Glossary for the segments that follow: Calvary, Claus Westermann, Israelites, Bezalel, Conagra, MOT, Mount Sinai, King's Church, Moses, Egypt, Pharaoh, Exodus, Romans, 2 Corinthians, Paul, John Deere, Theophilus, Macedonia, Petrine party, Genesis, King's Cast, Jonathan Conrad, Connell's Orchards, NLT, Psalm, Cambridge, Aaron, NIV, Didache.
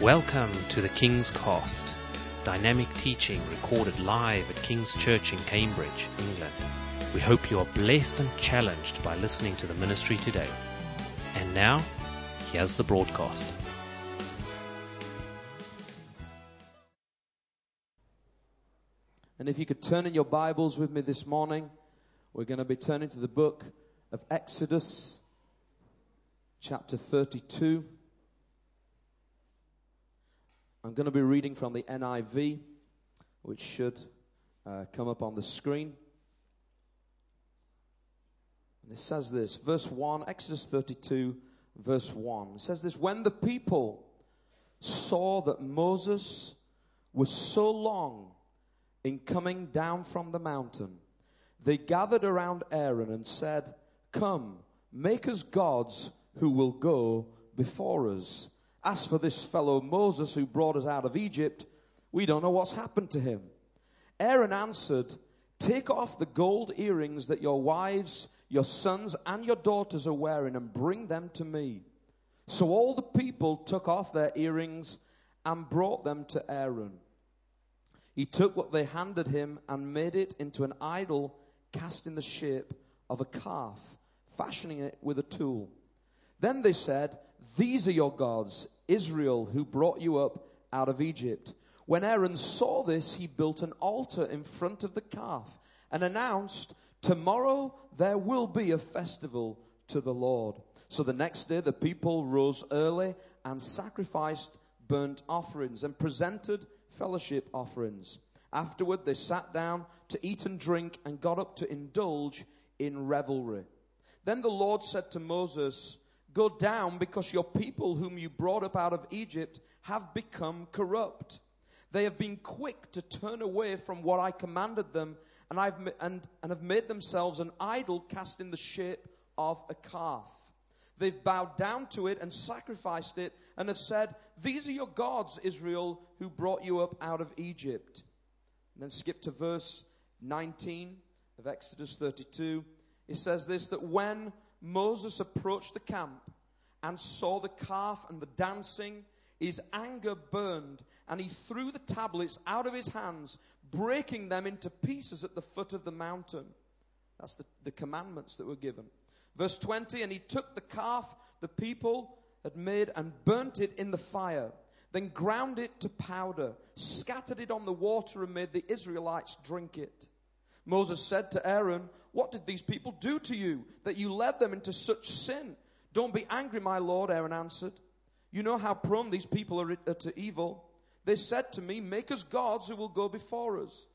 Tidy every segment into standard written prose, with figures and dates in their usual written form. Welcome to the King's Cast, dynamic teaching recorded live at King's Church in Cambridge, England. We hope you are blessed and challenged by listening to the ministry today. And now, here's the broadcast. And if you could turn in your Bibles with me this morning, we're going to be turning to the book of Exodus, chapter 32. I'm going to be reading from the NIV, which should come up on the screen. And it says this, verse 1, Exodus 32, verse 1. It says this, when the people saw that Moses was so long in coming down from the mountain, they gathered around Aaron and said, come, make us gods who will go before us. As for this fellow Moses who brought us out of Egypt, we don't know what's happened to him. Aaron answered, take off the gold earrings that your wives, your sons, and your daughters are wearing and bring them to me. So all the people took off their earrings and brought them to Aaron. He took what they handed him and made it into an idol cast in the shape of a calf, fashioning it with a tool. Then they said, these are your gods, Israel, who brought you up out of Egypt. When Aaron saw this, he built an altar in front of the calf and announced, tomorrow there will be a festival to the Lord. So the next day the people rose early and sacrificed burnt offerings and presented fellowship offerings. Afterward they sat down to eat and drink and got up to indulge in revelry. Then the Lord said to Moses, go down, because your people whom you brought up out of Egypt have become corrupt. They have been quick to turn away from what I commanded them, and have made themselves an idol cast in the shape of a calf. They've bowed down to it and sacrificed it, and have said, these are your gods, Israel, who brought you up out of Egypt. And then skip to verse 19 of Exodus 32. It says this, that when Moses approached the camp and saw the calf and the dancing, his anger burned, and he threw the tablets out of his hands, breaking them into pieces at the foot of the mountain. That's the commandments that were given. Verse 20, and he took the calf the people had made and burnt it in the fire, then ground it to powder, scattered it on the water, and made the Israelites drink it. Moses said to Aaron, what did these people do to you, that you led them into such sin? Don't be angry, my lord, Aaron answered. You know how prone these people are to evil. They said to me, make us gods who will go before us.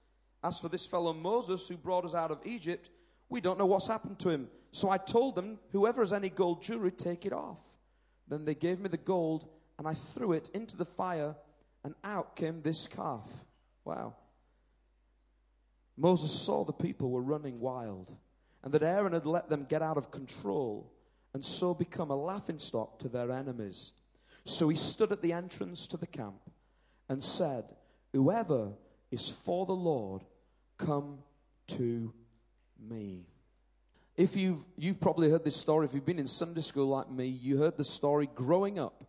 As for this fellow Moses who brought us out of Egypt, we don't know what's happened to him. So I told them, whoever has any gold jewelry, take it off. Then they gave me the gold, and I threw it into the fire, and out came this calf. Wow. Moses saw the people were running wild, and that Aaron had let them get out of control, and so become a laughingstock to their enemies. So he stood at the entrance to the camp and said, whoever is for the Lord, come to me. If you've probably heard this story, if you've been in Sunday school like me, you heard the story growing up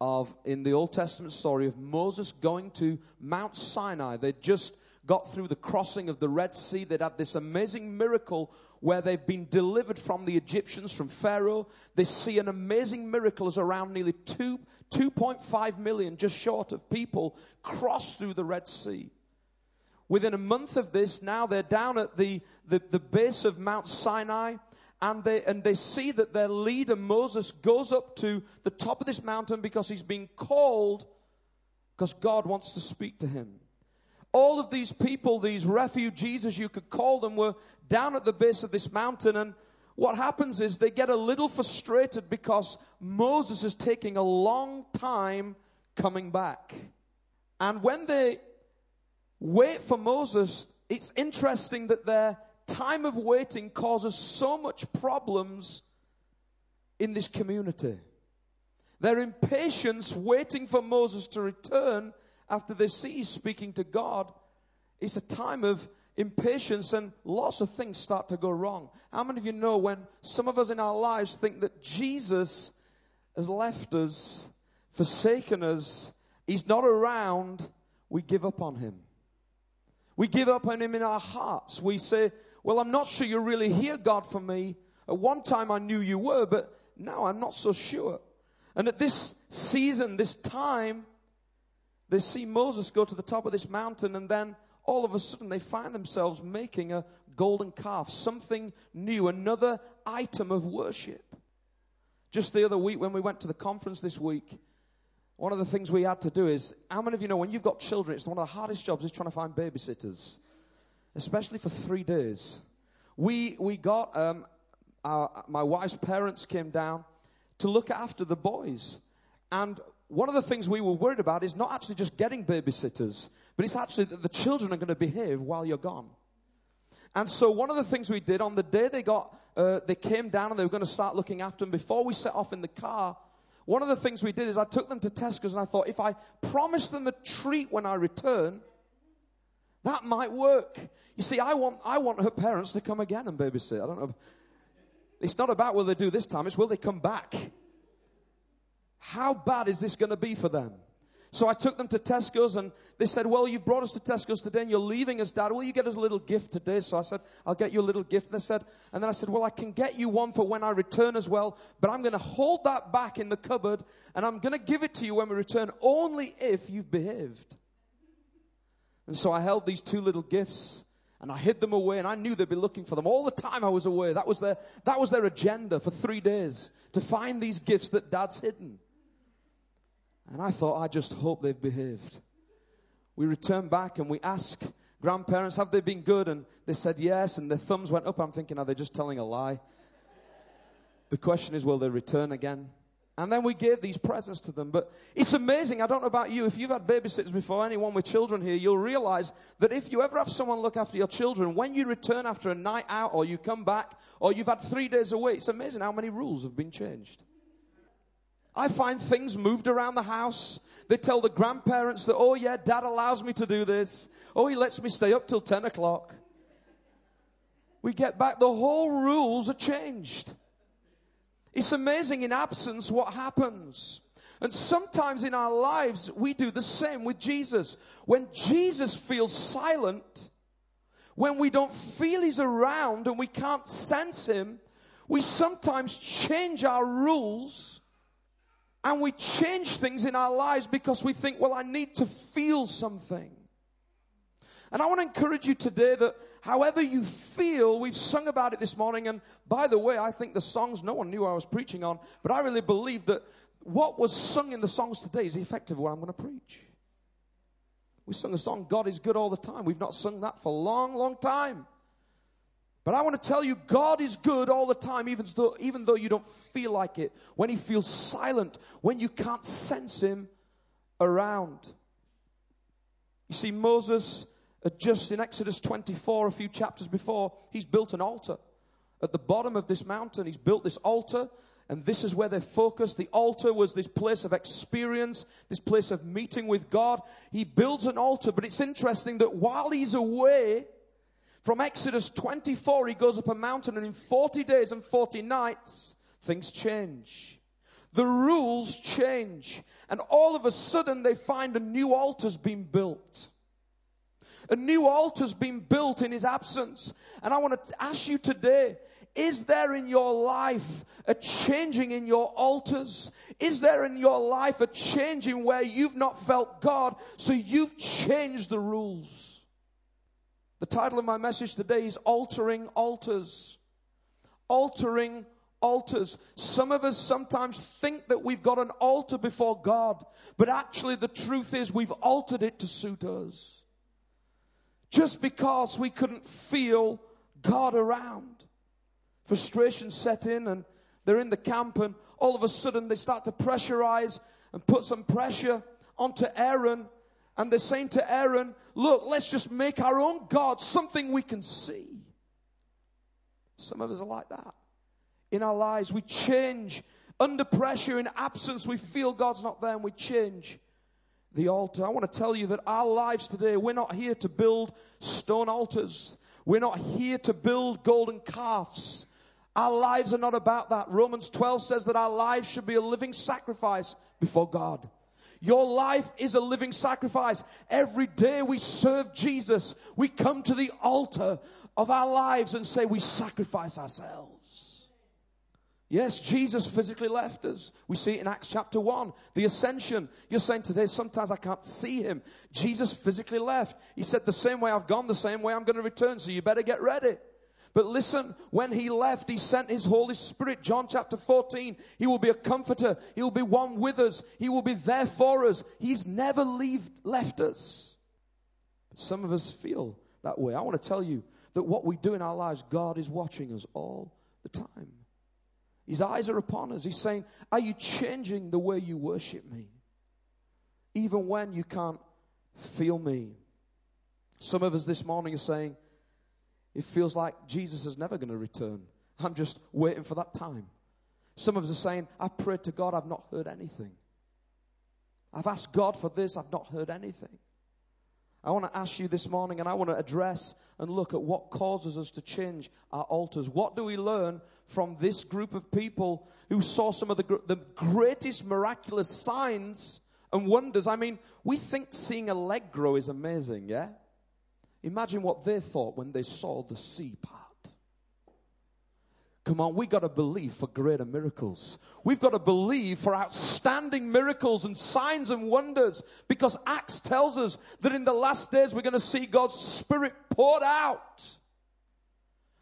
of, in the Old Testament story, of Moses going to Mount Sinai. They just got through the crossing of the Red Sea. They'd had this amazing miracle where they've been delivered from the Egyptians, from Pharaoh. They see an amazing miracle as around nearly 2.5 million, just short of people, cross through the Red Sea. Within a month of this, now they're down at the base of Mount Sinai, and they see that their leader, Moses, goes up to the top of this mountain because he's being called, because God wants to speak to him. All of these people, these refugees, as you could call them, were down at the base of this mountain. And what happens is they get a little frustrated because Moses is taking a long time coming back. And when they wait for Moses, it's interesting that their time of waiting causes so much problems in this community. Their impatience waiting for Moses to return after they see he's speaking to God, it's a time of impatience, and lots of things start to go wrong. How many of you know when some of us in our lives think that Jesus has left us, forsaken us, He's not around, we give up on him. We give up on him in our hearts. We say, well, I'm not sure you're really here, God, for me. At one time I knew you were, but now I'm not so sure. And at this season, this time, they see Moses go to the top of this mountain, and then all of a sudden they find themselves making a golden calf, something new, another item of worship. Just the other week when we went to the conference this week, one of the things we had to do is, how many of you know when you've got children, it's one of the hardest jobs is trying to find babysitters, especially for 3 days. We got, my wife's parents came down to look after the boys. And one of the things we were worried about is not actually just getting babysitters, but it's actually that the children are going to behave while you're gone. And so one of the things we did on the day they came down and they were going to start looking after them, before we set off in the car, one of the things we did is I took them to Tesco's, and I thought, if I promise them a treat when I return, that might work. You see, I want her parents to come again and babysit. I don't know. It's not about will they do this time, it's will they come back. How bad is this going to be for them? So I took them to Tesco's, and they said, well, you brought us to Tesco's today and you're leaving us, Dad. Will you get us a little gift today? So I said, I'll get you a little gift. And they said, and then I said, well, I can get you one for when I return as well, but I'm going to hold that back in the cupboard, and I'm going to give it to you when we return only if you've behaved. And so I held these two little gifts, and I hid them away, and I knew they'd be looking for them all the time I was away. That was their agenda for 3 days, to find these gifts that Dad's hidden. And I thought, I just hope they've behaved. We returned back and we asked grandparents, have they been good? And they said yes, and their thumbs went up. I'm thinking, are they just telling a lie? The question is, will they return again? And then we gave these presents to them. But it's amazing. I don't know about you. If you've had babysitters before, anyone with children here, you'll realize that if you ever have someone look after your children, when you return after a night out, or you come back, or you've had 3 days away, it's amazing how many rules have been changed. I find things moved around the house. They tell the grandparents that, oh yeah, Dad allows me to do this. Oh, he lets me stay up till 10 o'clock. We get back, the whole rules are changed. It's amazing in absence what happens. And sometimes in our lives, we do the same with Jesus. When Jesus feels silent, when we don't feel he's around and we can't sense him, we sometimes change our rules. And we change things in our lives because we think, well, I need to feel something. And I want to encourage you today that however you feel, we've sung about it this morning. And by the way, I think the songs, no one knew I was preaching on, but I really believe that what was sung in the songs today is effective what I'm going to preach. We sung a song, God is good all the time. We've not sung that for a long, long time. But I want to tell you, God is good all the time, even though you don't feel like it. When he feels silent, when you can't sense him around. You see, Moses, just in Exodus 24, a few chapters before, he's built an altar. At the bottom of this mountain, he's built this altar, and this is where they're focused. The altar was this place of experience, this place of meeting with God. He builds an altar, but it's interesting that while he's away, from Exodus 24, he goes up a mountain, and in 40 days and 40 nights, things change. The rules change. And all of a sudden, they find a new altar's been built. A new altar's been built in his absence. And I want to ask you today, is there in your life a changing in your altars? Is there in your life a change in where you've not felt God, so you've changed the rules? The title of my message today is Altering Altars. Altering Altars. Some of us sometimes think that we've got an altar before God, but actually the truth is we've altered it to suit us. Just because we couldn't feel God around. Frustration set in, and they're in the camp, and all of a sudden they start to pressurize and put some pressure onto Aaron. And they're saying to Aaron, look, let's just make our own God, something we can see. Some of us are like that. In our lives, we change. Under pressure, in absence, we feel God's not there, and we change the altar. I want to tell you that our lives today, we're not here to build stone altars. We're not here to build golden calves. Our lives are not about that. Romans 12 says that our lives should be a living sacrifice before God. Your life is a living sacrifice. Every day we serve Jesus, we come to the altar of our lives and say we sacrifice ourselves. Yes, Jesus physically left us. We see it in Acts chapter 1, the ascension. You're saying today, sometimes I can't see him. Jesus physically left. He said, the same way I've gone, the same way I'm going to return, so you better get ready. But listen, when he left, he sent his Holy Spirit. John chapter 14, he will be a comforter. He will be one with us. He will be there for us. He's never left us. But some of us feel that way. I want to tell you that what we do in our lives, God is watching us all the time. His eyes are upon us. He's saying, are you changing the way you worship me? Even when you can't feel me. Some of us this morning are saying, it feels like Jesus is never going to return. I'm just waiting for that time. Some of us are saying, I prayed to God, I've not heard anything. I've asked God for this, I've not heard anything. I want to ask you this morning, and I want to address and look at what causes us to change our altars. What do we learn from this group of people who saw some of the greatest miraculous signs and wonders? I mean, we think seeing a leg grow is amazing, yeah? Imagine what they thought when they saw the sea part. Come on, we got to believe for greater miracles. We've got to believe for outstanding miracles and signs and wonders, because Acts tells us that in the last days we're going to see God's Spirit poured out.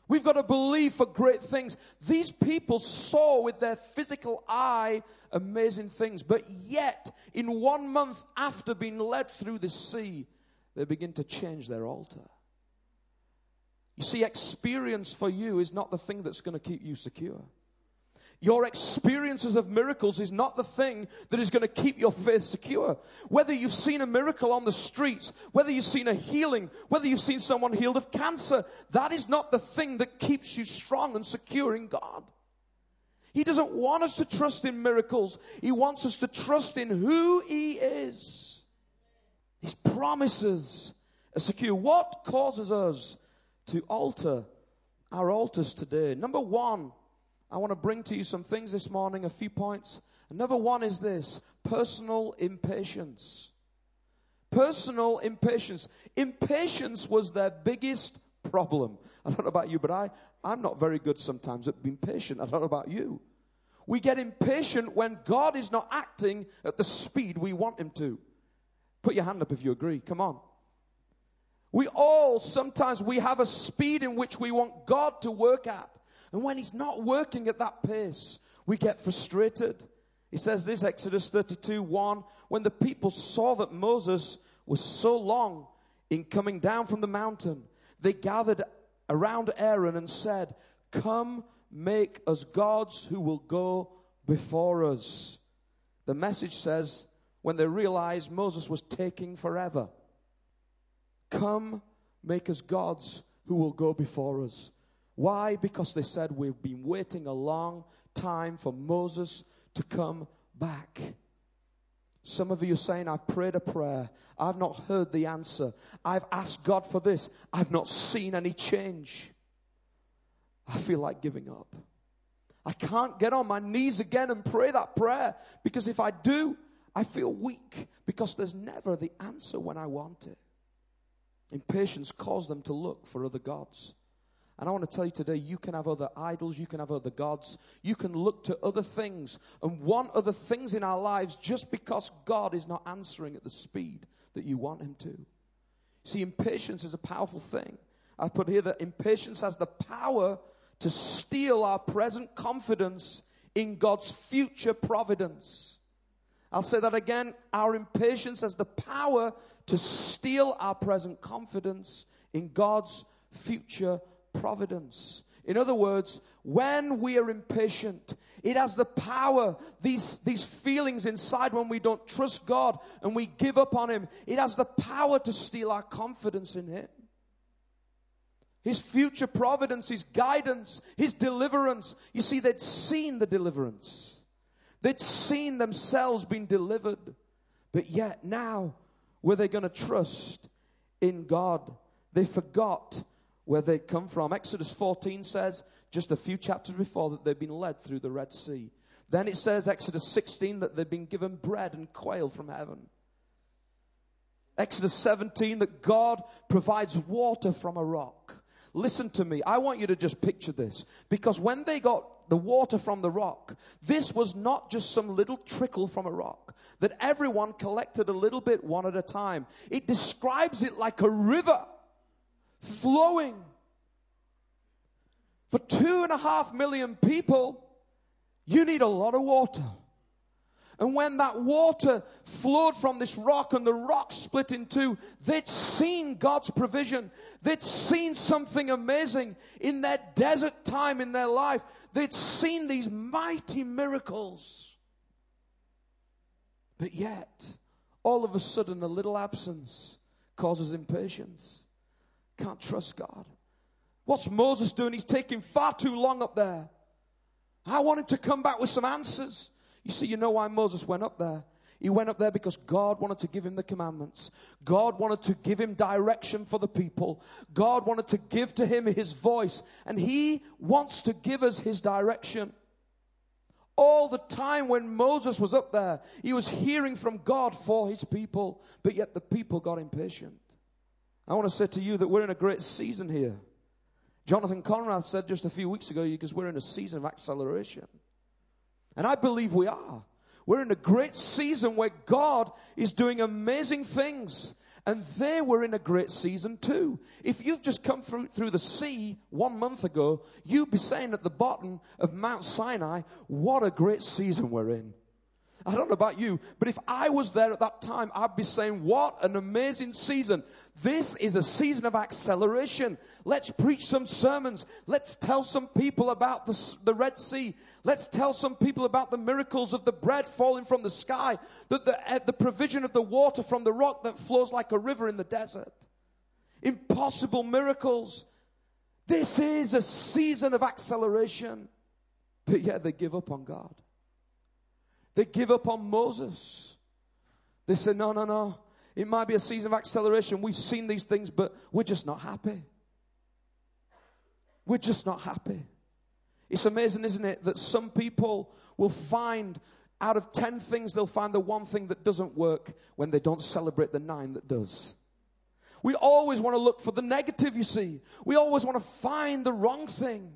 We've got to believe for great things. These people saw with their physical eye amazing things, but yet in 1 month after being led through the sea, they begin to change their altar. You see, experience for you is not the thing that's going to keep you secure. Your experiences of miracles is not the thing that is going to keep your faith secure. Whether you've seen a miracle on the streets, whether you've seen a healing, whether you've seen someone healed of cancer, that is not the thing that keeps you strong and secure in God. He doesn't want us to trust in miracles. He wants us to trust in who he is. His promises are secure. What causes us to alter our altars today? Number one, I want to bring to you some things this morning, a few points. And number one is this, personal impatience. Personal impatience. Impatience was their biggest problem. I don't know about you, but I'm not very good sometimes at being patient. I don't know about you. We get impatient when God is not acting at the speed we want him to. Put your hand up if you agree. Come on. We have a speed in which we want God to work at. And when he's not working at that pace, we get frustrated. He says this, Exodus 32:1, when the people saw that Moses was so long in coming down from the mountain, they gathered around Aaron and said, come make us gods who will go before us. The Message says, when they realized Moses was taking forever. Come, make us gods who will go before us. Why? Because they said we've been waiting a long time for Moses to come back. Some of you are saying, I've prayed a prayer. I've not heard the answer. I've asked God for this. I've not seen any change. I feel like giving up. I can't get on my knees again and pray that prayer, because if I do, I feel weak, because there's never the answer when I want it. Impatience caused them to look for other gods. And I want to tell you today, you can have other idols, you can have other gods, you can look to other things and want other things in our lives just because God is not answering at the speed that you want him to. See, impatience is a powerful thing. I put here that impatience has the power to steal our present confidence in God's future providence. I'll say that again. Our impatience has the power to steal our present confidence in God's future providence. In other words, when we are impatient, it has the power, these feelings inside when we don't trust God and we give up on him, it has the power to steal our confidence in him. His future providence, his guidance, his deliverance. You see, they'd seen the deliverance. They'd seen themselves being delivered, but yet now, were they going to trust in God? They forgot where they'd come from. Exodus 14 says, just a few chapters before, that they'd been led through the Red Sea. Then it says, Exodus 16, that they've been given bread and quail from heaven. Exodus 17, that God provides water from a rock. Listen to me. I want you to just picture this. Because when they got the water from the rock, this was not just some little trickle from a rock that everyone collected a little bit one at a time. It describes it like a river flowing. For 2.5 million people, you need a lot of water. And when that water flowed from this rock and the rock split in two, they'd seen God's provision. They'd seen something amazing in their desert time in their life. They'd seen these mighty miracles. But yet, all of a sudden, a little absence causes impatience. Can't trust God. What's Moses doing? He's taking far too long up there. I want him to come back with some answers. You see, you know why Moses went up there. He went up there because God wanted to give him the commandments. God wanted to give him direction for the people. God wanted to give to him his voice. And he wants to give us his direction. All the time when Moses was up there, he was hearing from God for his people. But yet the people got impatient. I want to say to you that we're in a great season here. Jonathan Conrad said just a few weeks ago, because we're in a season of acceleration. And I believe we are. We're in a great season where God is doing amazing things. And they were in a great season too. If you've just come through the sea 1 month ago, you'd be saying at the bottom of Mount Sinai, what a great season we're in. I don't know about you, but if I was there at that time, I'd be saying, what an amazing season. This is a season of acceleration. Let's preach some sermons. Let's tell some people about the Red Sea. Let's tell some people about the miracles of the bread falling from the sky, the provision of the water from the rock that flows like a river in the desert. Impossible miracles. This is a season of acceleration. But yet they give up on God. They give up on Moses. They say, no. It might be a season of acceleration. We've seen these things, but we're just not happy. We're just not happy. It's amazing, isn't it, that some people will find, out of 10 things, they'll find the one thing that doesn't work when they don't celebrate the 9 that does. We always want to look for the negative, you see. We always want to find the wrong thing.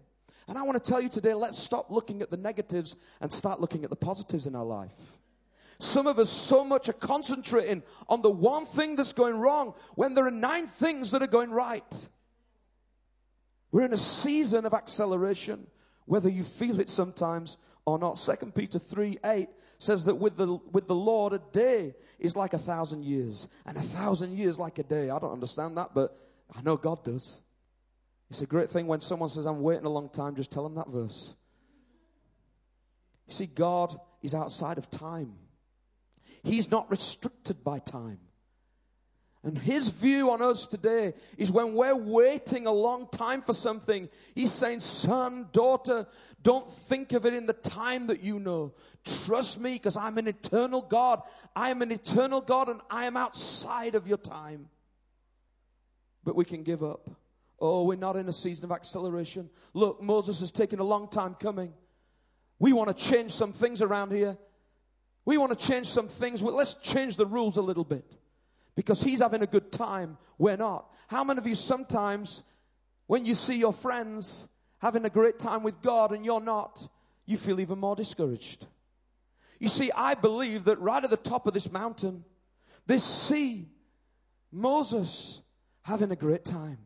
And I want to tell you today, let's stop looking at the negatives and start looking at the positives in our life. Some of us so much are concentrating on the one thing that's going wrong when there are 9 things that are going right. We're in a season of acceleration, whether you feel it sometimes or not. 2 Peter 3:8 says that with the Lord, a day is like 1,000 years, and 1,000 years like a day. I don't understand that, but I know God does. It's a great thing when someone says, I'm waiting a long time, just tell them that verse. You see, God is outside of time. He's not restricted by time. And his view on us today is when we're waiting a long time for something, he's saying, son, daughter, don't think of it in the time that you know. Trust me, because I'm an eternal God. I am an eternal God, and I am outside of your time. But we can give up. Oh, we're not in a season of acceleration. Look, Moses has taken a long time coming. We want to change some things around here. We want to change some things. Well, let's change the rules a little bit. Because he's having a good time. We're not. How many of you sometimes, when you see your friends having a great time with God and you're not, you feel even more discouraged? You see, I believe that right at the top of this mountain, they see Moses having a great time.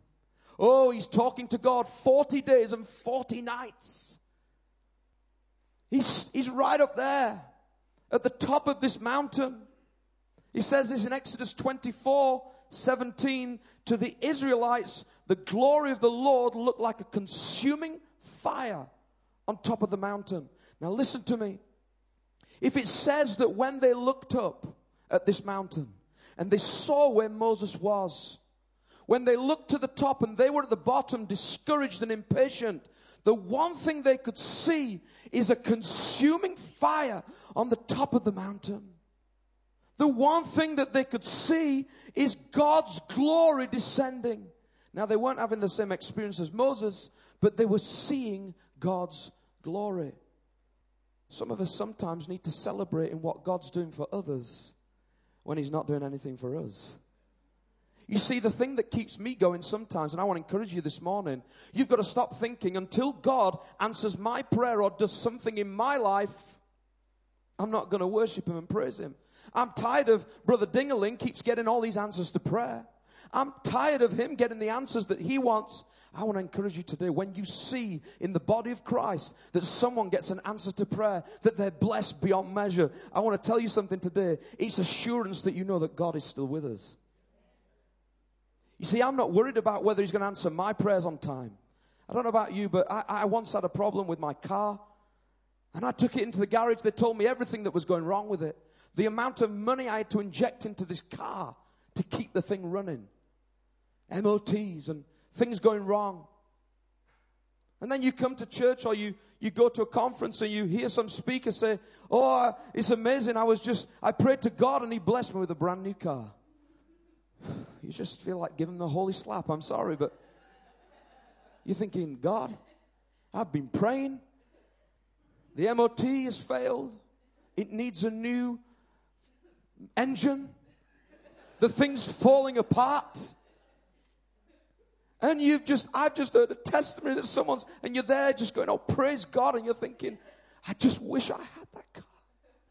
Oh, he's talking to God 40 days and 40 nights. He's right up there at the top of this mountain. He says this in Exodus 24:17, to the Israelites, the glory of the Lord looked like a consuming fire on top of the mountain. Now listen to me. If it says that when they looked up at this mountain and they saw where Moses was, when they looked to the top and they were at the bottom, discouraged and impatient, the one thing they could see is a consuming fire on the top of the mountain. The one thing that they could see is God's glory descending. Now, they weren't having the same experience as Moses, but they were seeing God's glory. Some of us sometimes need to celebrate in what God's doing for others when he's not doing anything for us. You see, the thing that keeps me going sometimes, and I want to encourage you this morning, you've got to stop thinking, until God answers my prayer or does something in my life, I'm not going to worship him and praise him. I'm tired of Brother Dingaling keeps getting all these answers to prayer. I'm tired of him getting the answers that he wants. I want to encourage you today, when you see in the body of Christ that someone gets an answer to prayer, that they're blessed beyond measure, I want to tell you something today. It's assurance that you know that God is still with us. You see, I'm not worried about whether he's going to answer my prayers on time. I don't know about you, but I once had a problem with my car, and I took it into the garage. They told me everything that was going wrong with it. The amount of money I had to inject into this car to keep the thing running. MOTs and things going wrong. And then you come to church, or you go to a conference and you hear some speaker say, oh, it's amazing, I prayed to God and he blessed me with a brand new car. You just feel like giving the holy slap. I'm sorry, but you're thinking, God, I've been praying. The MOT has failed. It needs a new engine. The thing's falling apart. And I've just heard a testimony that someone's, and you're there just going, oh, praise God. And you're thinking, I just wish I had that car.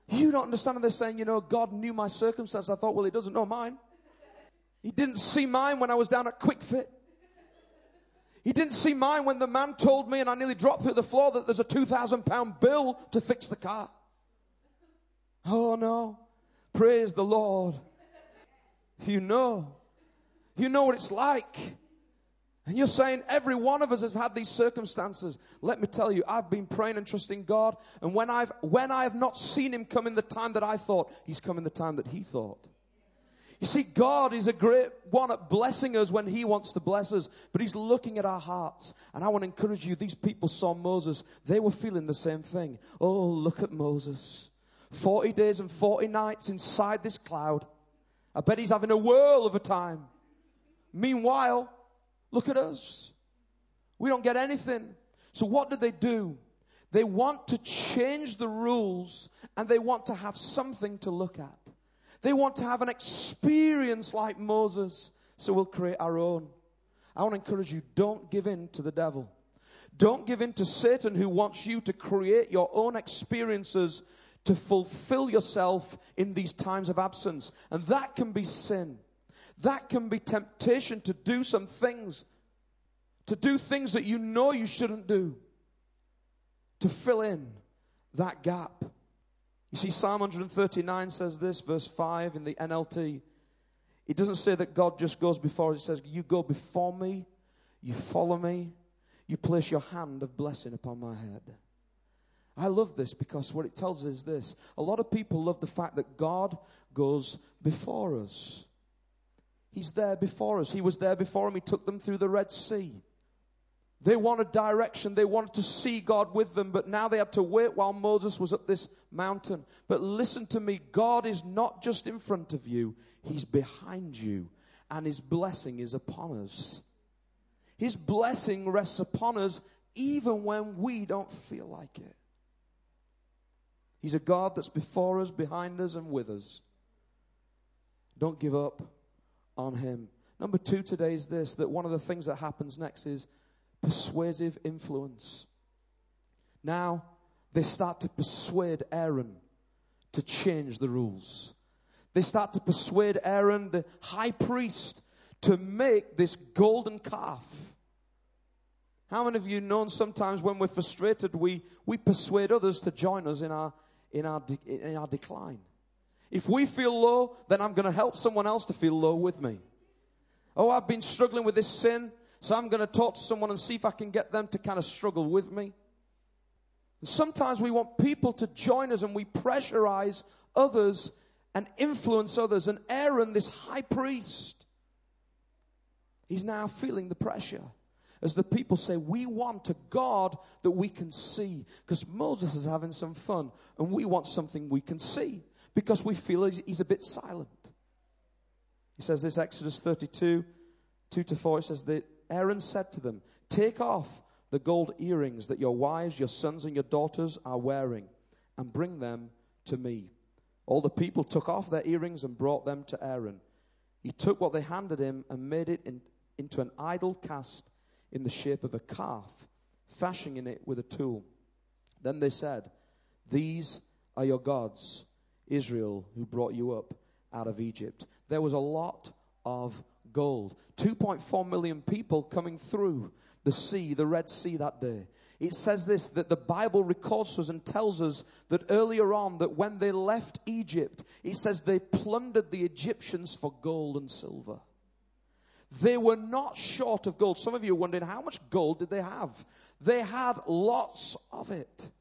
You don't understand. And they're saying, God knew my circumstance. I thought, well, he doesn't know mine. He didn't see mine when I was down at Quick Fit. He didn't see mine when the man told me, and I nearly dropped through the floor, that there's a £2,000 bill to fix the car. Oh no, praise the Lord. You know what it's like. And you're saying, every one of us has had these circumstances. Let me tell you, I've been praying and trusting God, and when I have not seen him come in the time that I thought, he's come in the time that he thought. You see, God is a great one at blessing us when he wants to bless us, but he's looking at our hearts. And I want to encourage you, these people saw Moses. They were feeling the same thing. Oh, look at Moses. 40 days and 40 nights inside this cloud. I bet he's having a whirl of a time. Meanwhile, look at us. We don't get anything. So what do? They want to change the rules, and they want to have something to look at. They want to have an experience like Moses, so we'll create our own. I want to encourage you, don't give in to the devil. Don't give in to Satan, who wants you to create your own experiences to fulfill yourself in these times of absence. And that can be sin. That can be temptation to do some things, to do things that you know you shouldn't do, to fill in that gap. You see, Psalm 139 says this, verse 5 in the NLT. It doesn't say that God just goes before us. It says, you go before me, you follow me, you place your hand of blessing upon my head. I love this, because what it tells us is this. A lot of people love the fact that God goes before us. He's there before us. He was there before him. He took them through the Red Sea. They wanted direction. They wanted to see God with them, but now they had to wait while Moses was up this mountain. But listen to me, God is not just in front of you, he's behind you, and his blessing is upon us. His blessing rests upon us even when we don't feel like it. He's a God that's before us, behind us, and with us. Don't give up on him. Number 2 today is this, that one of the things that happens next is persuasive influence. Now, they start to persuade Aaron to change the rules. They start to persuade Aaron, the high priest, to make this golden calf. How many of you know sometimes when we're frustrated, we persuade others to join us in our decline? If we feel low, then I'm going to help someone else to feel low with me. Oh, I've been struggling with this sin, so I'm going to talk to someone and see if I can get them to kind of struggle with me. And sometimes we want people to join us, and we pressurize others and influence others. And Aaron, this high priest, he's now feeling the pressure. As the people say, we want a God that we can see. Because Moses is having some fun, and we want something we can see. Because we feel he's a bit silent. He says this, Exodus 32, 2-4, it says that, Aaron said to them, take off the gold earrings that your wives, your sons, and your daughters are wearing, and bring them to me. All the people took off their earrings and brought them to Aaron. He took what they handed him and made it into an idol cast in the shape of a calf, fashioning it with a tool. Then they said, "These are your gods, Israel, who brought you up out of Egypt." There was a lot of gold. 2.4 million people coming through the sea, the Red Sea, that day. It says this, that the Bible records us and tells us that earlier on, that when they left Egypt, it says they plundered the Egyptians for gold and silver. They were not short of gold. Some of you are wondering, how much gold did they have? They had lots of it.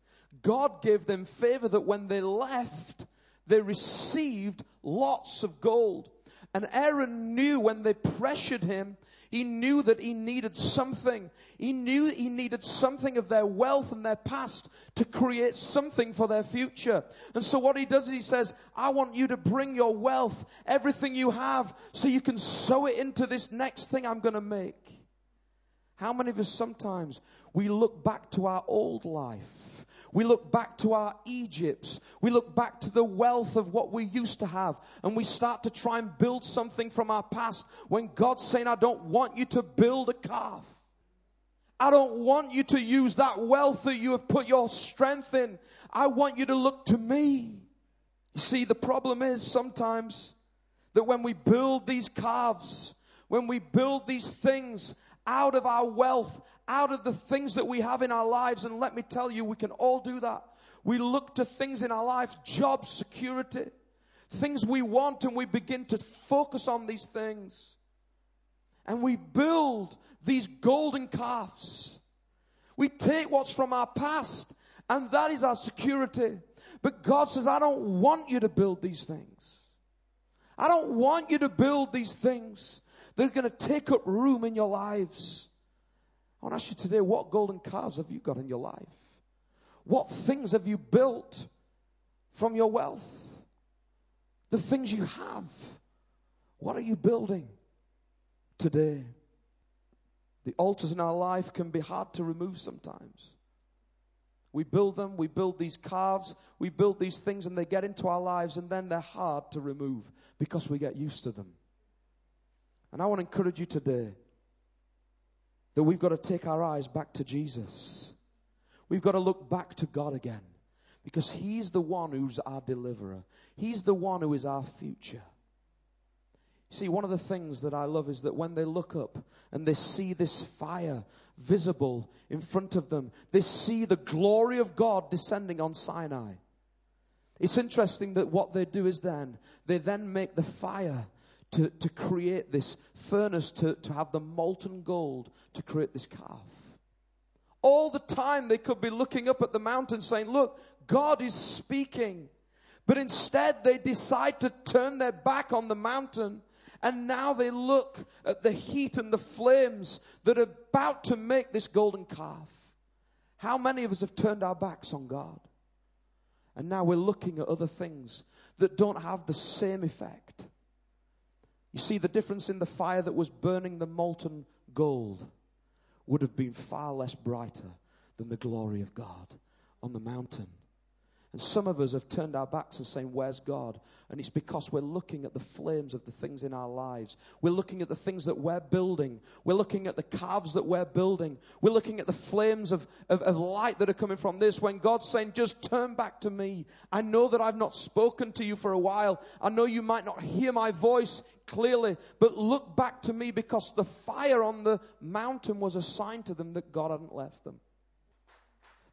God gave them favor that when they left, they received lots of gold. And Aaron knew when they pressured him, he knew that he needed something. He knew he needed something of their wealth and their past to create something for their future. And so what he does is he says, I want you to bring your wealth, everything you have, so you can sow it into this next thing I'm going to make. How many of us sometimes, we look back to our old life. We look back to our Egypts. We look back to the wealth of what we used to have. And we start to try and build something from our past when God's saying, I don't want you to build a calf. I don't want you to use that wealth that you have put your strength in. I want you to look to me. You see, the problem is sometimes that when we build these calves, when we build these things out of our wealth, out of the things that we have in our lives, and let me tell you, we can all do that. We look to things in our life, job security, things we want, and we begin to focus on these things. And we build these golden calves. We take what's from our past, and that is our security. But God says, I don't want you to build these things. I don't want you to build these things. They're going to take up room in your lives. I want to ask you today, what golden calves have you got in your life? What things have you built from your wealth? The things you have, what are you building today? The altars in our life can be hard to remove sometimes. We build them, we build these calves, we build these things, and they get into our lives, and then they're hard to remove because we get used to them. And I want to encourage you today that we've got to take our eyes back to Jesus. We've got to look back to God again, because He's the one who's our deliverer. He's the one who is our future. See, one of the things that I love is that when they look up and they see this fire visible in front of them, they see the glory of God descending on Sinai. It's interesting that what they do is they then make the fire to create this furnace, to have the molten gold, to create this calf. All the time they could be looking up at the mountain saying, look, God is speaking. But instead they decide to turn their back on the mountain, and now they look at the heat and the flames that are about to make this golden calf. How many of us have turned our backs on God? And now we're looking at other things that don't have the same effect. You see, the difference in the fire that was burning the molten gold would have been far less brighter than the glory of God on the mountain. And some of us have turned our backs and saying, where's God? And it's because we're looking at the flames of the things in our lives. We're looking at the things that we're building. We're looking at the calves that we're building. We're looking at the flames of light that are coming from this, when God's saying, just turn back to me. I know that I've not spoken to you for a while. I know you might not hear my voice clearly, but look back to me, because the fire on the mountain was a sign to them that God hadn't left them.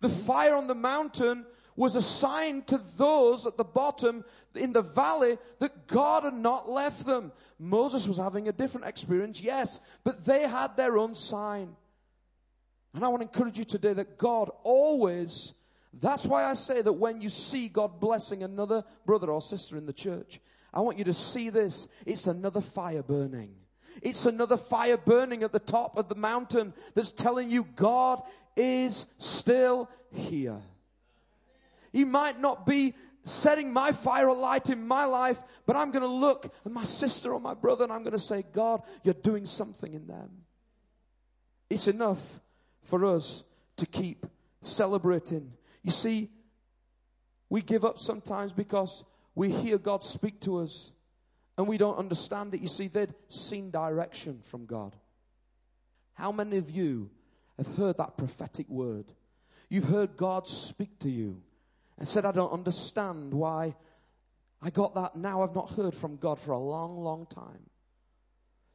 The fire on the mountain was a sign to those at the bottom in the valley that God had not left them. Moses was having a different experience, yes, but they had their own sign. And I want to encourage you today that God always, that's why I say that when you see God blessing another brother or sister in the church, I want you to see this. It's another fire burning. It's another fire burning at the top of the mountain that's telling you God is still here. He might not be setting my fire alight in my life, but I'm going to look at my sister or my brother and I'm going to say, God, you're doing something in them. It's enough for us to keep celebrating. You see, We give up sometimes because we hear God speak to us and we don't understand it. You see, they'd seen direction from God. How many of you have heard that prophetic word? You've heard God speak to you and said, I don't understand why I got that now. I've not heard from God for a long, long time.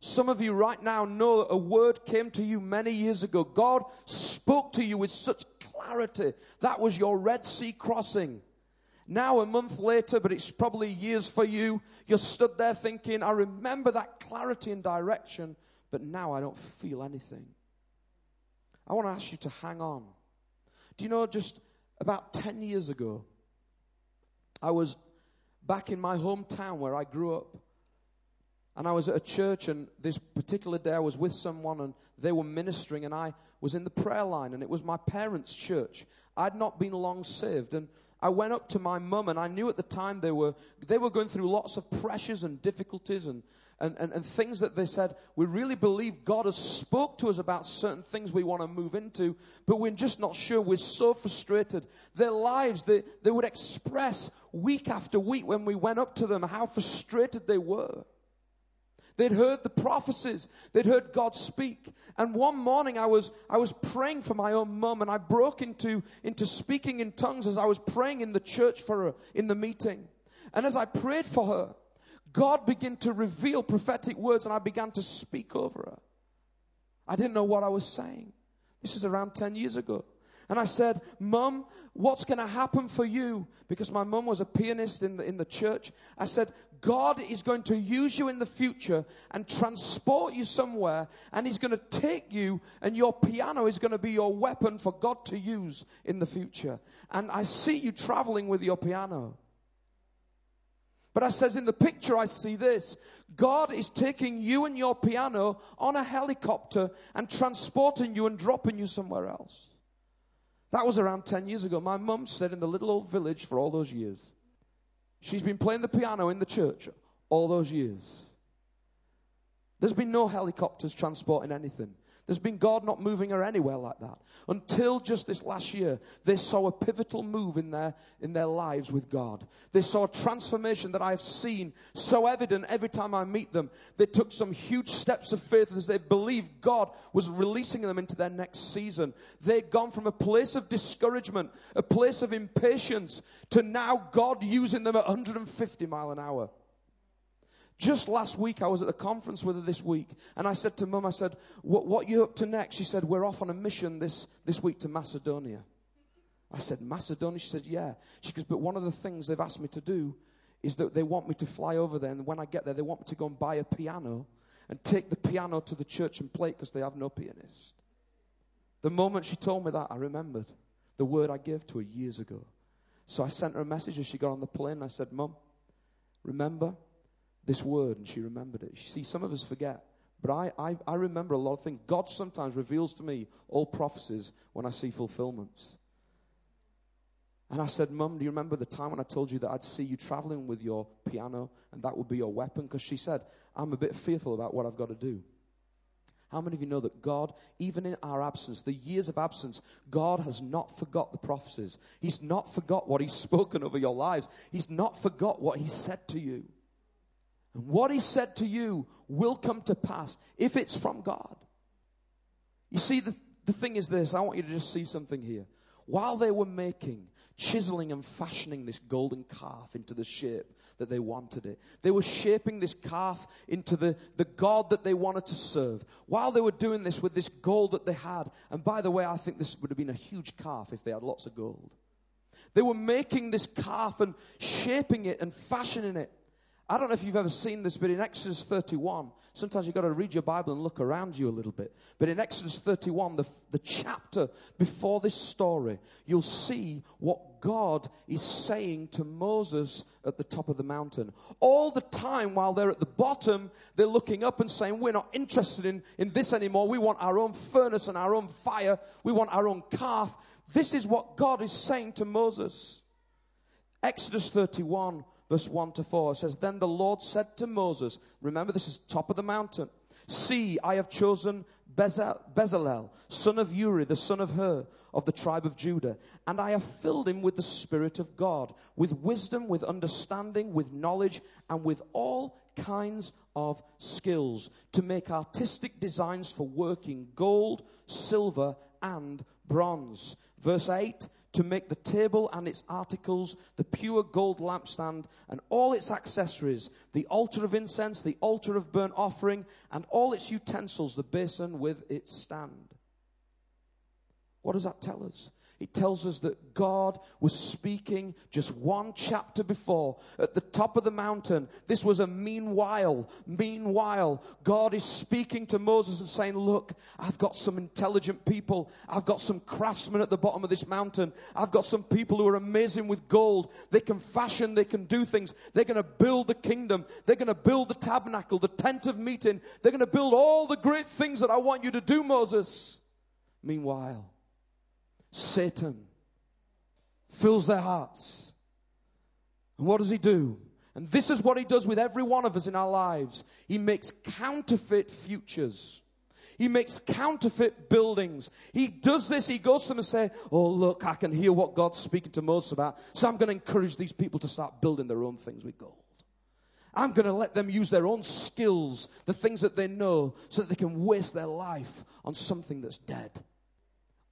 Some of you right now know that a word came to you many years ago. God spoke to you with such clarity. That was your Red Sea crossing. Now, a month later, but it's probably years for you, you're stood there thinking, I remember that clarity and direction, but now I don't feel anything. I want to ask you to hang on. Do you know, just about 10 years ago, I was back in my hometown where I grew up, and I was at a church, and this particular day I was with someone, and they were ministering, and I was in the prayer line, and it was my parents' church. I'd not been long saved, and I went up to my mum, and I knew at the time they were going through lots of pressures and difficulties and things that they said, we really believe God has spoke to us about certain things we want to move into, but we're just not sure. We're so frustrated. Their lives, they would express week after week when we went up to them how frustrated they were. They'd heard the prophecies. They'd heard God speak. And one morning I was praying for my own mum, and I broke into speaking in tongues as I was praying in the church for her, in the meeting. And as I prayed for her, God began to reveal prophetic words, and I began to speak over her. I didn't know what I was saying. This is around 10 years ago. And I said, Mum, what's going to happen for you? Because my mum was a pianist in the church. I said, God is going to use you in the future and transport you somewhere. And he's going to take you, and your piano is going to be your weapon for God to use in the future. And I see you traveling with your piano. But I says, in the picture, I see this. God is taking you and your piano on a helicopter and transporting you and dropping you somewhere else. That was around 10 years ago. My mum stayed in the little old village for all those years. She's been playing the piano in the church all those years. There's been no helicopters transporting anything. There's been God not moving her anywhere like that. Until just this last year, they saw a pivotal move in their lives with God. They saw a transformation that I've seen so evident every time I meet them. They took some huge steps of faith as they believed God was releasing them into their next season. They'd gone from a place of discouragement, a place of impatience, to now God using them at 150 miles an hour. Just last week, I was at a conference with her this week, and I said to Mum, I said, what are you up to next? She said, we're off on a mission this week to Macedonia. I said, Macedonia? She said, yeah. She goes, but one of the things they've asked me to do is that they want me to fly over there, and when I get there, they want me to go and buy a piano and take the piano to the church and play it because they have no pianist. The moment she told me that, I remembered the word I gave to her years ago. So I sent her a message as she got on the plane, and I said, Mum, remember this word, and she remembered it. See, some of us forget, but I remember a lot of things. God sometimes reveals to me all prophecies when I see fulfillments. And I said, Mum, do you remember the time when I told you that I'd see you traveling with your piano, and that would be your weapon? Because she said, I'm a bit fearful about what I've got to do. How many of you know that God, even in our absence, the years of absence, God has not forgot the prophecies. He's not forgot what he's spoken over your lives. He's not forgot what he said to you. What he said to you will come to pass if it's from God. You see, the thing is this. I want you to just see something here. While they were chiseling and fashioning this golden calf into the shape that they wanted it, they were shaping this calf into the God that they wanted to serve. While they were doing this with this gold that they had, and by the way, I think this would have been a huge calf if they had lots of gold. They were making this calf and shaping it and fashioning it. I don't know if you've ever seen this, but in Exodus 31, sometimes you've got to read your Bible and look around you a little bit. But in Exodus 31, the chapter before this story, you'll see what God is saying to Moses at the top of the mountain. All the time while they're at the bottom, they're looking up and saying, we're not interested in this anymore. We want our own furnace and our own fire. We want our own calf. This is what God is saying to Moses. Exodus 31 Verse 1-4 says, Then the Lord said to Moses, remember this is top of the mountain, See, I have chosen Bezalel, son of Uri, the son of Hur, of the tribe of Judah. And I have filled him with the Spirit of God, with wisdom, with understanding, with knowledge, and with all kinds of skills, to make artistic designs for working gold, silver, and bronze. Verse 8, to make the table and its articles, the pure gold lampstand and all its accessories, the altar of incense, the altar of burnt offering, and all its utensils, the basin with its stand. What does that tell us? It tells us that God was speaking just one chapter before at the top of the mountain. This was a meanwhile. Meanwhile, God is speaking to Moses and saying, look, I've got some intelligent people. I've got some craftsmen at the bottom of this mountain. I've got some people who are amazing with gold. They can fashion. They can do things. They're going to build the kingdom. They're going to build the tabernacle, the tent of meeting. They're going to build all the great things that I want you to do, Moses. Meanwhile, Satan fills their hearts. And what does he do? And this is what he does with every one of us in our lives. He makes counterfeit futures. He makes counterfeit buildings. He does this. He goes to them and says, oh, look, I can hear what God's speaking to Moses about. So I'm going to encourage these people to start building their own things with gold. I'm going to let them use their own skills, the things that they know, so that they can waste their life on something that's dead.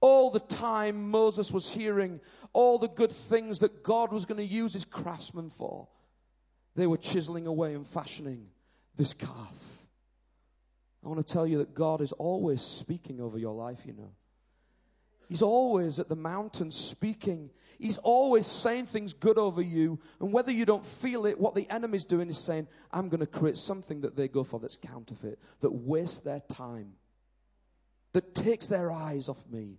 All the time Moses was hearing all the good things that God was going to use his craftsmen for. They were chiseling away and fashioning this calf. I want to tell you that God is always speaking over your life, you know. He's always at the mountain speaking. He's always saying things good over you. And whether you don't feel it, what the enemy's doing is saying, I'm going to create something that they go for that's counterfeit, that wastes their time, that takes their eyes off me.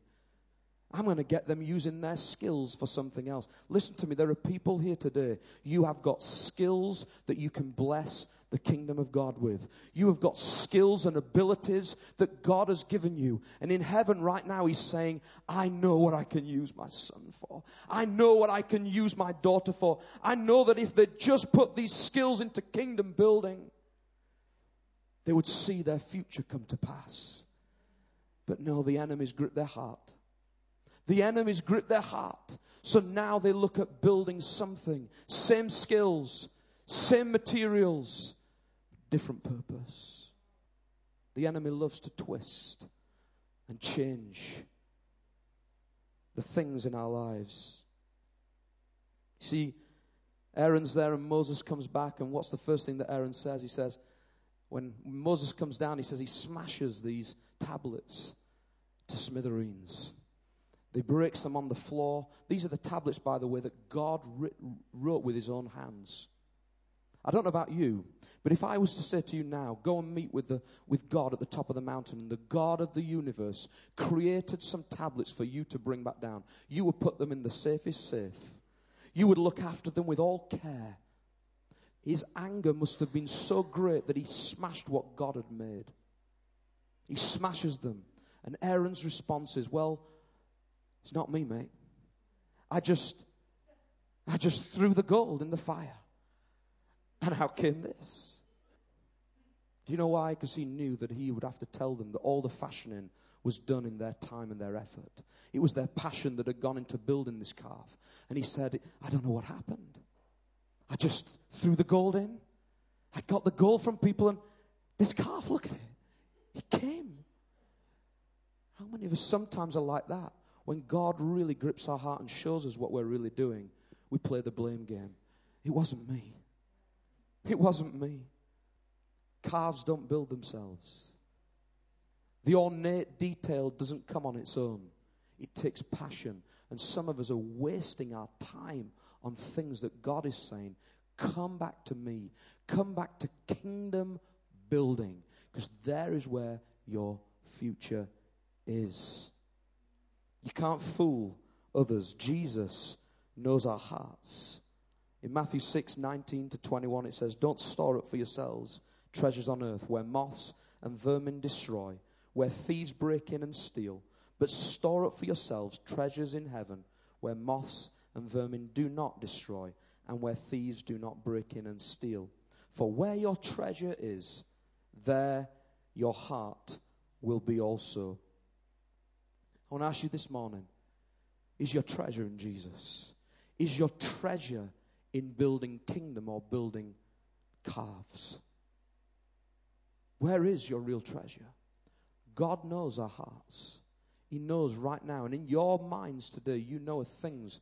I'm going to get them using their skills for something else. Listen to me. There are people here today. You have got skills that you can bless the kingdom of God with. You have got skills and abilities that God has given you. And in heaven right now, he's saying, I know what I can use my son for. I know what I can use my daughter for. I know that if they just put these skills into kingdom building, they would see their future come to pass. But no, the enemy's gripped their heart. The enemies grip their heart. So now they look at building something. Same skills, same materials, different purpose. The enemy loves to twist and change the things in our lives. See, Aaron's there and Moses comes back. And what's the first thing that Aaron says? He says, when Moses comes down, he says he smashes these tablets to smithereens. He breaks them on the floor. These are the tablets, by the way, that God wrote with his own hands. I don't know about you, but if I was to say to you now, go and meet with God at the top of the mountain, and the God of the universe created some tablets for you to bring back down, you would put them in the safest safe. You would look after them with all care. His anger must have been so great that he smashed what God had made. He smashes them. And Aaron's response is, well, it's not me, mate. I just threw the gold in the fire. And out came this. Do you know why? Because he knew that he would have to tell them that all the fashioning was done in their time and their effort. It was their passion that had gone into building this calf. And he said, I don't know what happened. I just threw the gold in. I got the gold from people, and this calf, look at it. It came. How many of us sometimes are like that? When God really grips our heart and shows us what we're really doing, we play the blame game. It wasn't me. It wasn't me. Calves don't build themselves. The ornate detail doesn't come on its own. It takes passion. And some of us are wasting our time on things that God is saying, come back to me. Come back to kingdom building. Because there is where your future is. You can't fool others. Jesus knows our hearts. In Matthew 6:19-21, it says, don't store up for yourselves treasures on earth where moths and vermin destroy, where thieves break in and steal, but store up for yourselves treasures in heaven where moths and vermin do not destroy and where thieves do not break in and steal. For where your treasure is, there your heart will be also. I want to ask you this morning, is your treasure in Jesus? Is your treasure in building kingdom or building calves? Where is your real treasure? God knows our hearts. He knows right now. And in your minds today, you know of things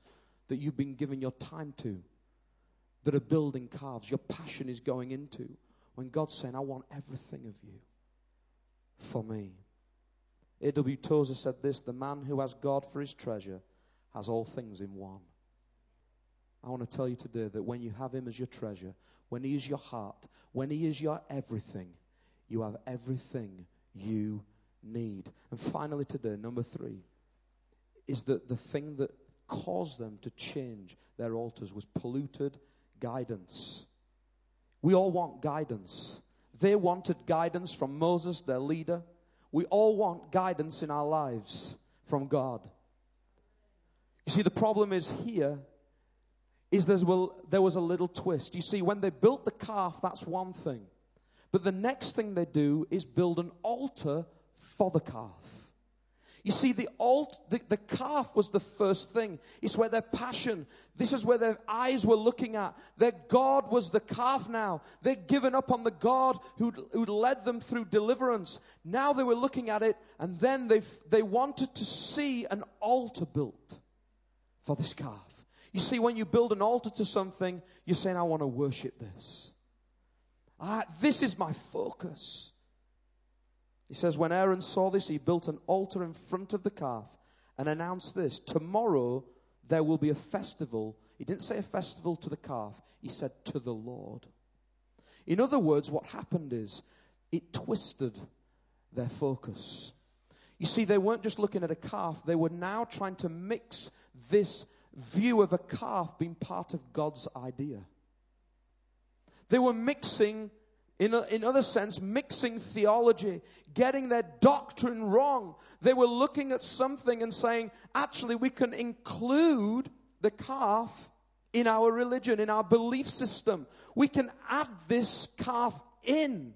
that you've been giving your time to that are building calves. Your passion is going into when God's saying, I want everything of you for me. A.W. Tozer said this, the man who has God for his treasure has all things in one. I want to tell you today that when you have him as your treasure, when he is your heart, when he is your everything, you have everything you need. And finally today, number three, is that the thing that caused them to change their altars was polluted guidance. We all want guidance. They wanted guidance from Moses, their leader. We all want guidance in our lives from God. You see, the problem is here is there was a little twist. You see, when they built the calf, that's one thing. But the next thing they do is build an altar for the calf. You see, the calf was the first thing. It's where their passion, this is where their eyes were looking at. Their God was the calf now. They'd given up on the God who led them through deliverance. Now they were looking at it, and then they wanted to see an altar built for this calf. You see, when you build an altar to something, you're saying, I want to worship this. This is my focus. He says, when Aaron saw this, he built an altar in front of the calf and announced this, tomorrow there will be a festival. He didn't say a festival to the calf. He said to the Lord. In other words, what happened is it twisted their focus. You see, they weren't just looking at a calf. They were now trying to mix this view of a calf being part of God's idea. They were mixing, in other sense, mixing theology, getting their doctrine wrong. They were looking at something and saying, actually, we can include the calf in our religion, in our belief system. We can add this calf in.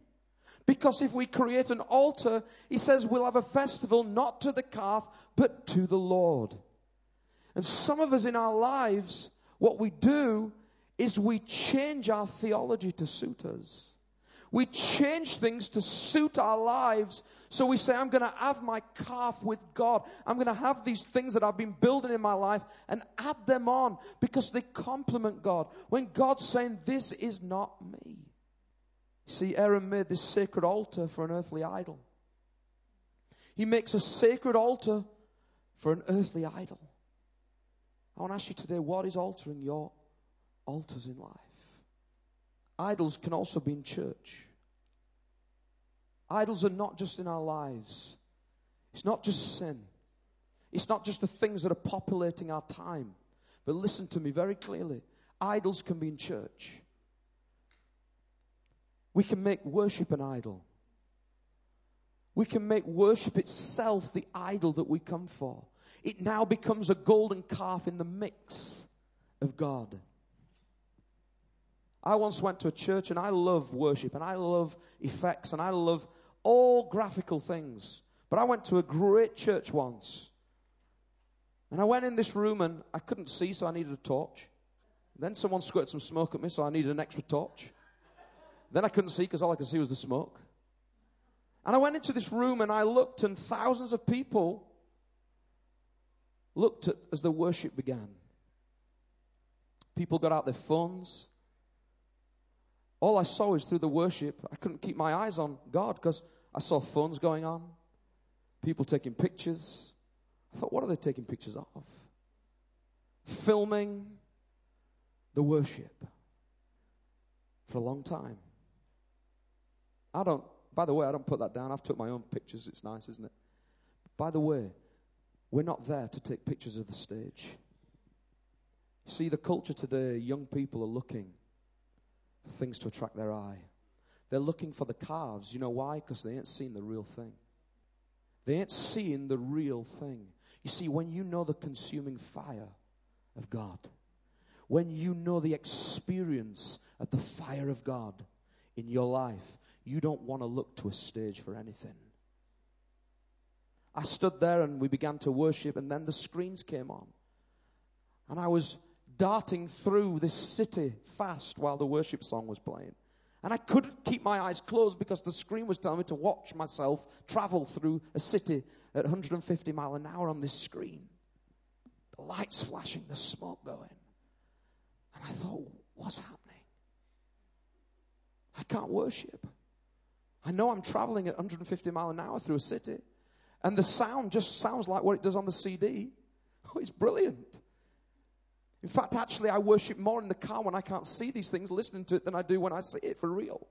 Because if we create an altar, he says, we'll have a festival not to the calf, but to the Lord. And some of us in our lives, what we do is we change our theology to suit us. We change things to suit our lives. So we say, I'm going to have my calf with God. I'm going to have these things that I've been building in my life and add them on because they complement God. When God's saying, this is not me. See, Aaron made this sacred altar for an earthly idol. He makes a sacred altar for an earthly idol. I want to ask you today, what is altering your altars in life? Idols can also be in church. Idols are not just in our lives. It's not just sin. It's not just the things that are populating our time. But listen to me very clearly. Idols can be in church. We can make worship an idol. We can make worship itself the idol that we come for. It now becomes a golden calf in the mix of God. I once went to a church, and I love worship, and I love effects, and I love all graphical things. But I went to a great church once. And I went in this room, and I couldn't see, so I needed a torch. Then someone squirted some smoke at me, so I needed an extra torch. Then I couldn't see, because all I could see was the smoke. And I went into this room, and I looked, and thousands of people looked at as the worship began. People got out their phones. All I saw is through the worship, I couldn't keep my eyes on God because I saw phones going on, people taking pictures. I thought, what are they taking pictures of? Filming the worship for a long time. By the way, I don't put that down. I've took my own pictures. It's nice, isn't it? By the way, we're not there to take pictures of the stage. See, the culture today, young people are looking things to attract their eye. They're looking for the calves. You know why? Because they ain't seen the real thing. They ain't seen the real thing. You see, when you know the consuming fire of God, when you know the experience of the fire of God in your life, you don't want to look to a stage for anything. I stood there and we began to worship, and then the screens came on. And I was darting through this city fast while the worship song was playing. And I couldn't keep my eyes closed because the screen was telling me to watch myself travel through a city at 150 miles an hour on this screen. The lights flashing, the smoke going. And I thought, what's happening? I can't worship. I know I'm traveling at 150 miles an hour through a city. And the sound just sounds like what it does on the CD. Oh, it's brilliant. In fact, actually, I worship more in the car when I can't see these things, listening to it, than I do when I see it for real.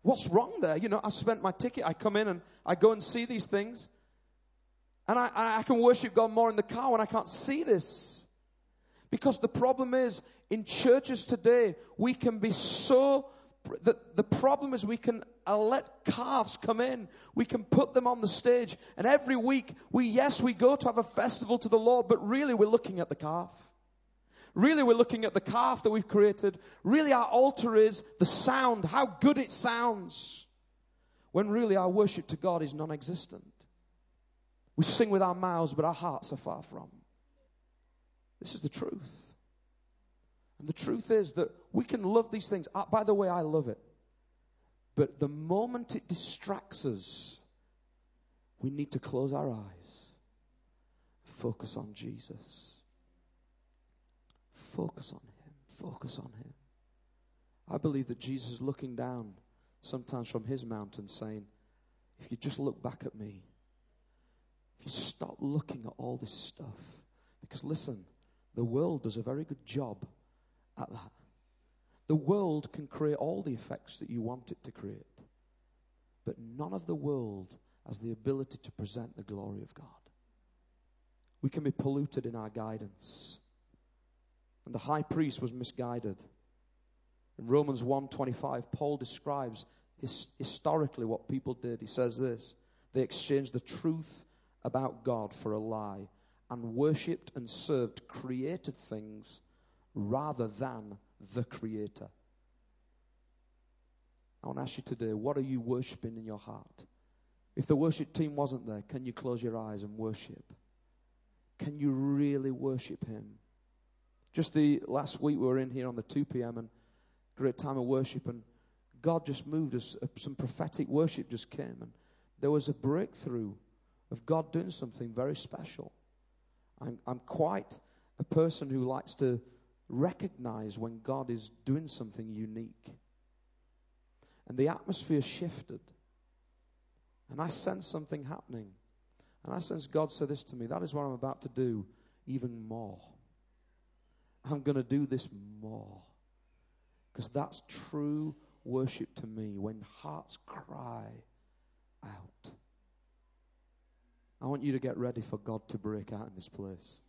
What's wrong there? You know, I spent my ticket. I come in and I go and see these things. And I can worship God more in the car when I can't see this. Because the problem is, in churches today, we can be so... The problem is we can let calves come in. We can put them on the stage. And every week, we go to have a festival to the Lord, but really we're looking at the calf. Really we're looking at the calf that we've created. Really our altar is the sound, how good it sounds. When really our worship to God is non-existent. We sing with our mouths, but our hearts are far from. This is the truth. And the truth is that we can love these things. By the way, I love it. But the moment it distracts us, we need to close our eyes. Focus on Jesus. Focus on Him. Focus on Him. I believe that Jesus is looking down sometimes from His mountain saying, if you just look back at me, if you stop looking at all this stuff, because listen, the world does a very good job at that. The world can create all the effects that you want it to create, but none of the world has the ability to present the glory of God. We can be polluted in our guidance. And the high priest was misguided. In Romans 1:25, Paul describes historically what people did. He says this: they exchanged the truth about God for a lie and worshipped and served created things rather than the Creator. I want to ask you today, what are you worshiping in your heart? If the worship team wasn't there, can you close your eyes and worship? Can you really worship Him? Just the last week we were in here on the 2 p.m. and great time of worship, and God just moved us. Some prophetic worship just came, and there was a breakthrough of God doing something very special. I'm quite a person who likes to recognize when God is doing something unique. And the atmosphere shifted. And I sense something happening. And I sense God said this to me: that is what I'm about to do even more. I'm going to do this more. Because that's true worship to me, when hearts cry out. I want you to get ready for God to break out in this place.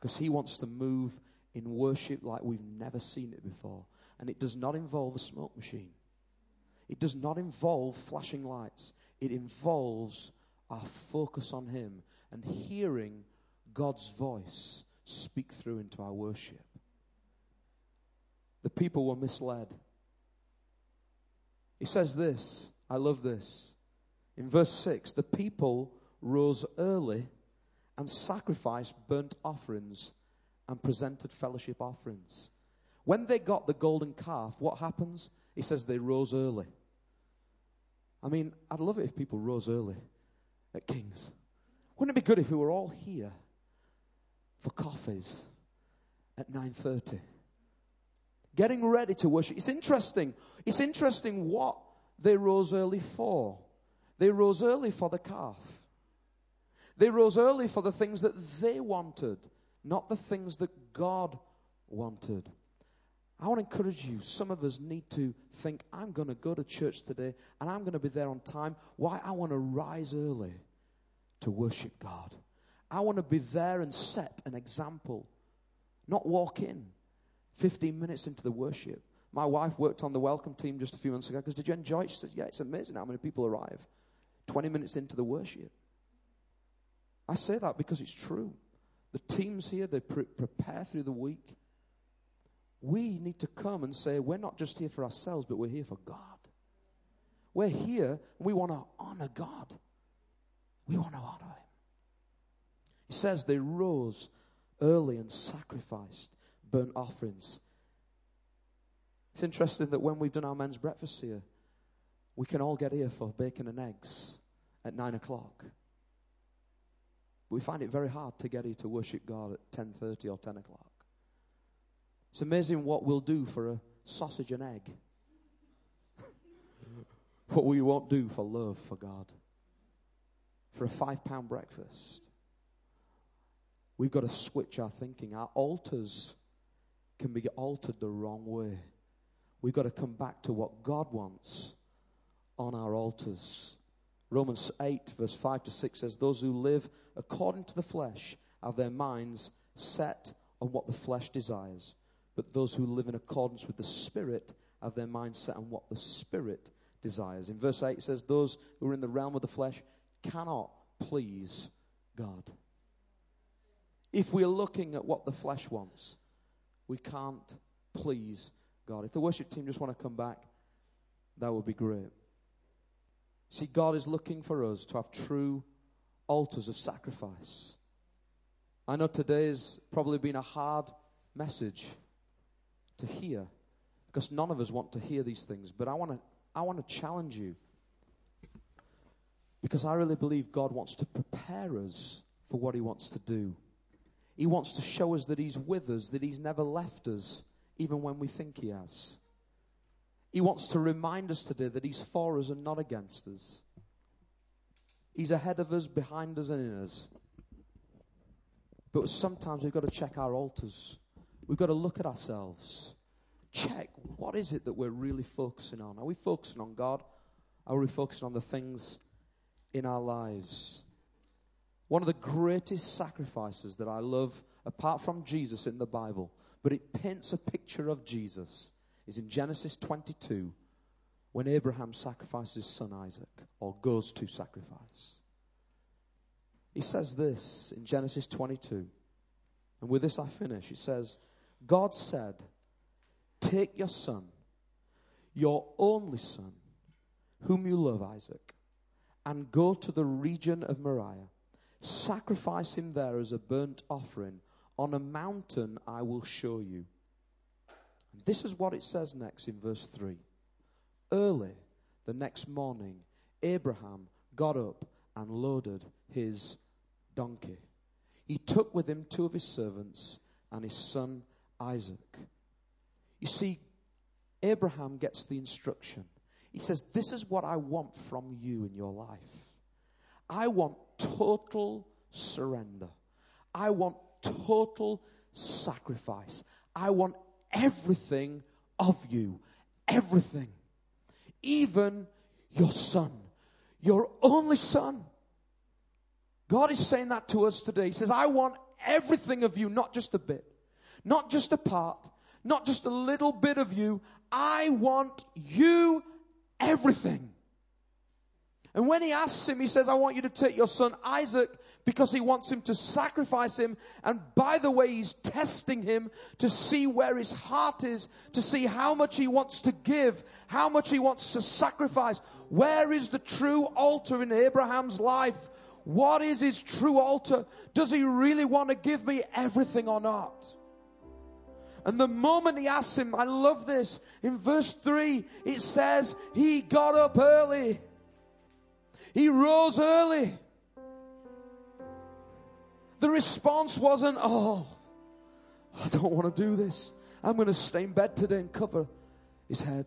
Because He wants to move in worship like we've never seen it before. And it does not involve a smoke machine. It does not involve flashing lights. It involves our focus on Him and hearing God's voice speak through into our worship. The people were misled. He says this, I love this. In verse 6, the people rose early and sacrificed burnt offerings and presented fellowship offerings. When they got the golden calf, what happens? He says they rose early. I mean, I'd love it if people rose early at King's. Wouldn't it be good if we were all here for coffees at 9:30? Getting ready to worship. It's interesting what they rose early for. They rose early for the calf. They rose early for the things that they wanted, not the things that God wanted. I want to encourage you. Some of us need to think, I'm going to go to church today and I'm going to be there on time. Why? I want to rise early to worship God. I want to be there and set an example, not walk in 15 minutes into the worship. My wife worked on the welcome team just a few months ago. Because did you enjoy it? She said, yeah, it's amazing how many people arrive 20 minutes into the worship. I say that because it's true. The teams here, they prepare through the week. We need to come and say, we're not just here for ourselves, but we're here for God. We're here, and we want to honor God. We want to honor him. He says they rose early and sacrificed burnt offerings. It's interesting that when we've done our men's breakfast here, we can all get here for bacon and eggs at 9 o'clock. We find it very hard to get here to worship God at 10:30 or 10 o'clock. It's amazing what we'll do for a sausage and egg. What we won't do for love for God. For a £5 breakfast. We've got to switch our thinking. Our altars can be altered the wrong way. We've got to come back to what God wants on our altars. Romans 8 verse 5 to 6 says, those who live according to the flesh have their minds set on what the flesh desires. But those who live in accordance with the Spirit have their minds set on what the Spirit desires. In verse 8 it says, those who are in the realm of the flesh cannot please God. If we're looking at what the flesh wants, we can't please God. If the worship team just want to come back, that would be great. See, God is looking for us to have true altars of sacrifice. I know today's probably been a hard message to hear because none of us want to hear these things, but I want to challenge you because I really believe God wants to prepare us for what he wants to do. He wants to show us that he's with us, that he's never left us, even when we think he has. He wants to remind us today that he's for us and not against us. He's ahead of us, behind us, and in us. But sometimes we've got to check our altars. We've got to look at ourselves. Check, what is it that we're really focusing on? Are we focusing on God? Are we focusing on the things in our lives? One of the greatest sacrifices that I love, apart from Jesus in the Bible, but it paints a picture of Jesus, is in Genesis 22, when Abraham sacrifices his son Isaac, or goes to sacrifice. He says this in Genesis 22, and with this I finish. It says, God said, take your son, your only son, whom you love, Isaac, and go to the region of Moriah. Sacrifice him there as a burnt offering. On a mountain I will show you. And this is what it says next in verse 3. Early the next morning, Abraham got up and loaded his donkey. He took with him two of his servants and his son Isaac. You see, Abraham gets the instruction. He says, this is what I want from you in your life. I want total surrender. I want total sacrifice. I want everything of you. Everything. Even your son. Your only son. God is saying that to us today. He says, I want everything of you, not just a bit. Not just a part. Not just a little bit of you. I want you everything. And when he asks him, he says, I want you to take your son Isaac because he wants him to sacrifice him. And by the way, he's testing him to see where his heart is, to see how much he wants to give, how much he wants to sacrifice. Where is the true altar in Abraham's life? What is his true altar? Does he really want to give me everything or not? And the moment he asks him, I love this, in verse 3, it says, he got up early. He rose early. The response wasn't, oh, I don't want to do this. I'm going to stay in bed today and cover his head.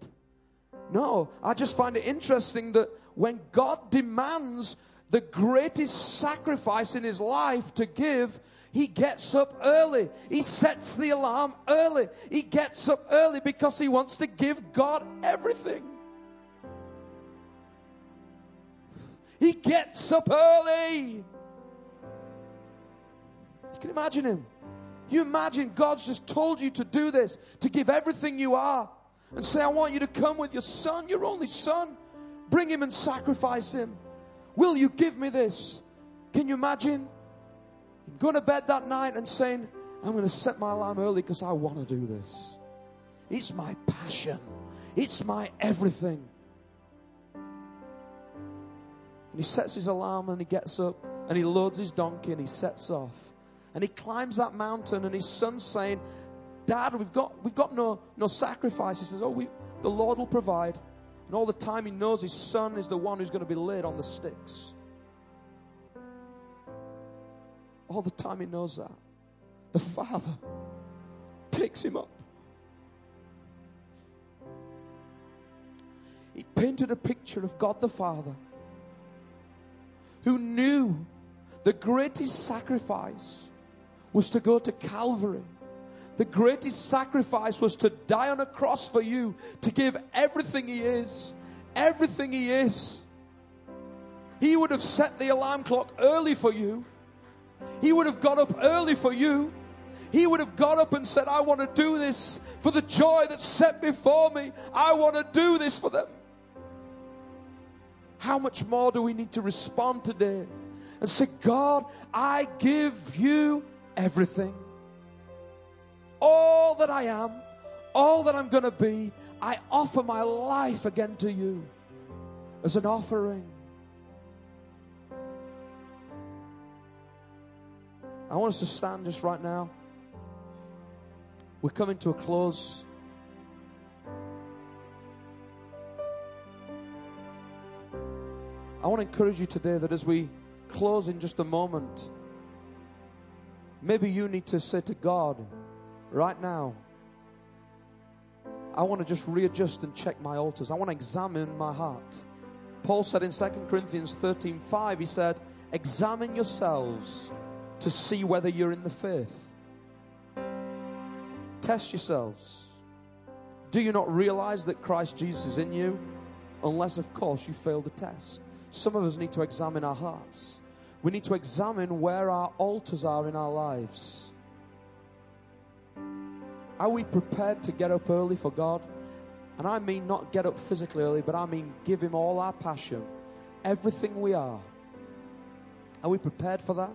No, I just find it interesting that when God demands the greatest sacrifice in his life to give, he gets up early. He sets the alarm early. He gets up early because he wants to give God everything. He gets up early. You can imagine him. You imagine God's just told you to do this, to give everything you are, and say, I want you to come with your son, your only son. Bring him and sacrifice him. Will you give me this? Can you imagine him going to bed that night and saying, I'm going to set my alarm early because I want to do this. It's my passion. It's my everything. he sets his alarm and he gets up and he loads his donkey and he sets off. And he climbs that mountain and his son's saying, Dad, we've got no sacrifice. He says, the Lord will provide. And all the time he knows his son is the one who's going to be laid on the sticks. All the time he knows that. The father takes him up. He painted a picture of God the Father who knew the greatest sacrifice was to go to Calvary. The greatest sacrifice was to die on a cross for you, to give everything he is, everything he is. He would have set the alarm clock early for you. He would have got up early for you. He would have got up and said, I want to do this for the joy that's set before me. I want to do this for them. How much more do we need to respond today and say, God, I give you everything. All that I am, all that I'm going to be, I offer my life again to you as an offering. I want us to stand just right now. We're coming to a close. I want to encourage you today that as we close in just a moment, maybe you need to say to God, right now, I want to just readjust and check my altars. I want to examine my heart. Paul said in 2 Corinthians 13:5, he said, examine yourselves to see whether you're in the faith. Test yourselves. Do you not realize that Christ Jesus is in you? Unless, of course, you fail the test. Some of us need to examine our hearts. We need to examine where our altars are in our lives. Are we prepared to get up early for God? And I mean not get up physically early, but I mean give him all our passion, everything we are. Are we prepared for that?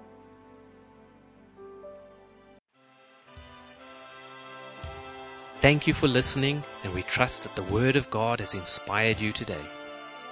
Thank you for listening, and we trust that the Word of God has inspired you today.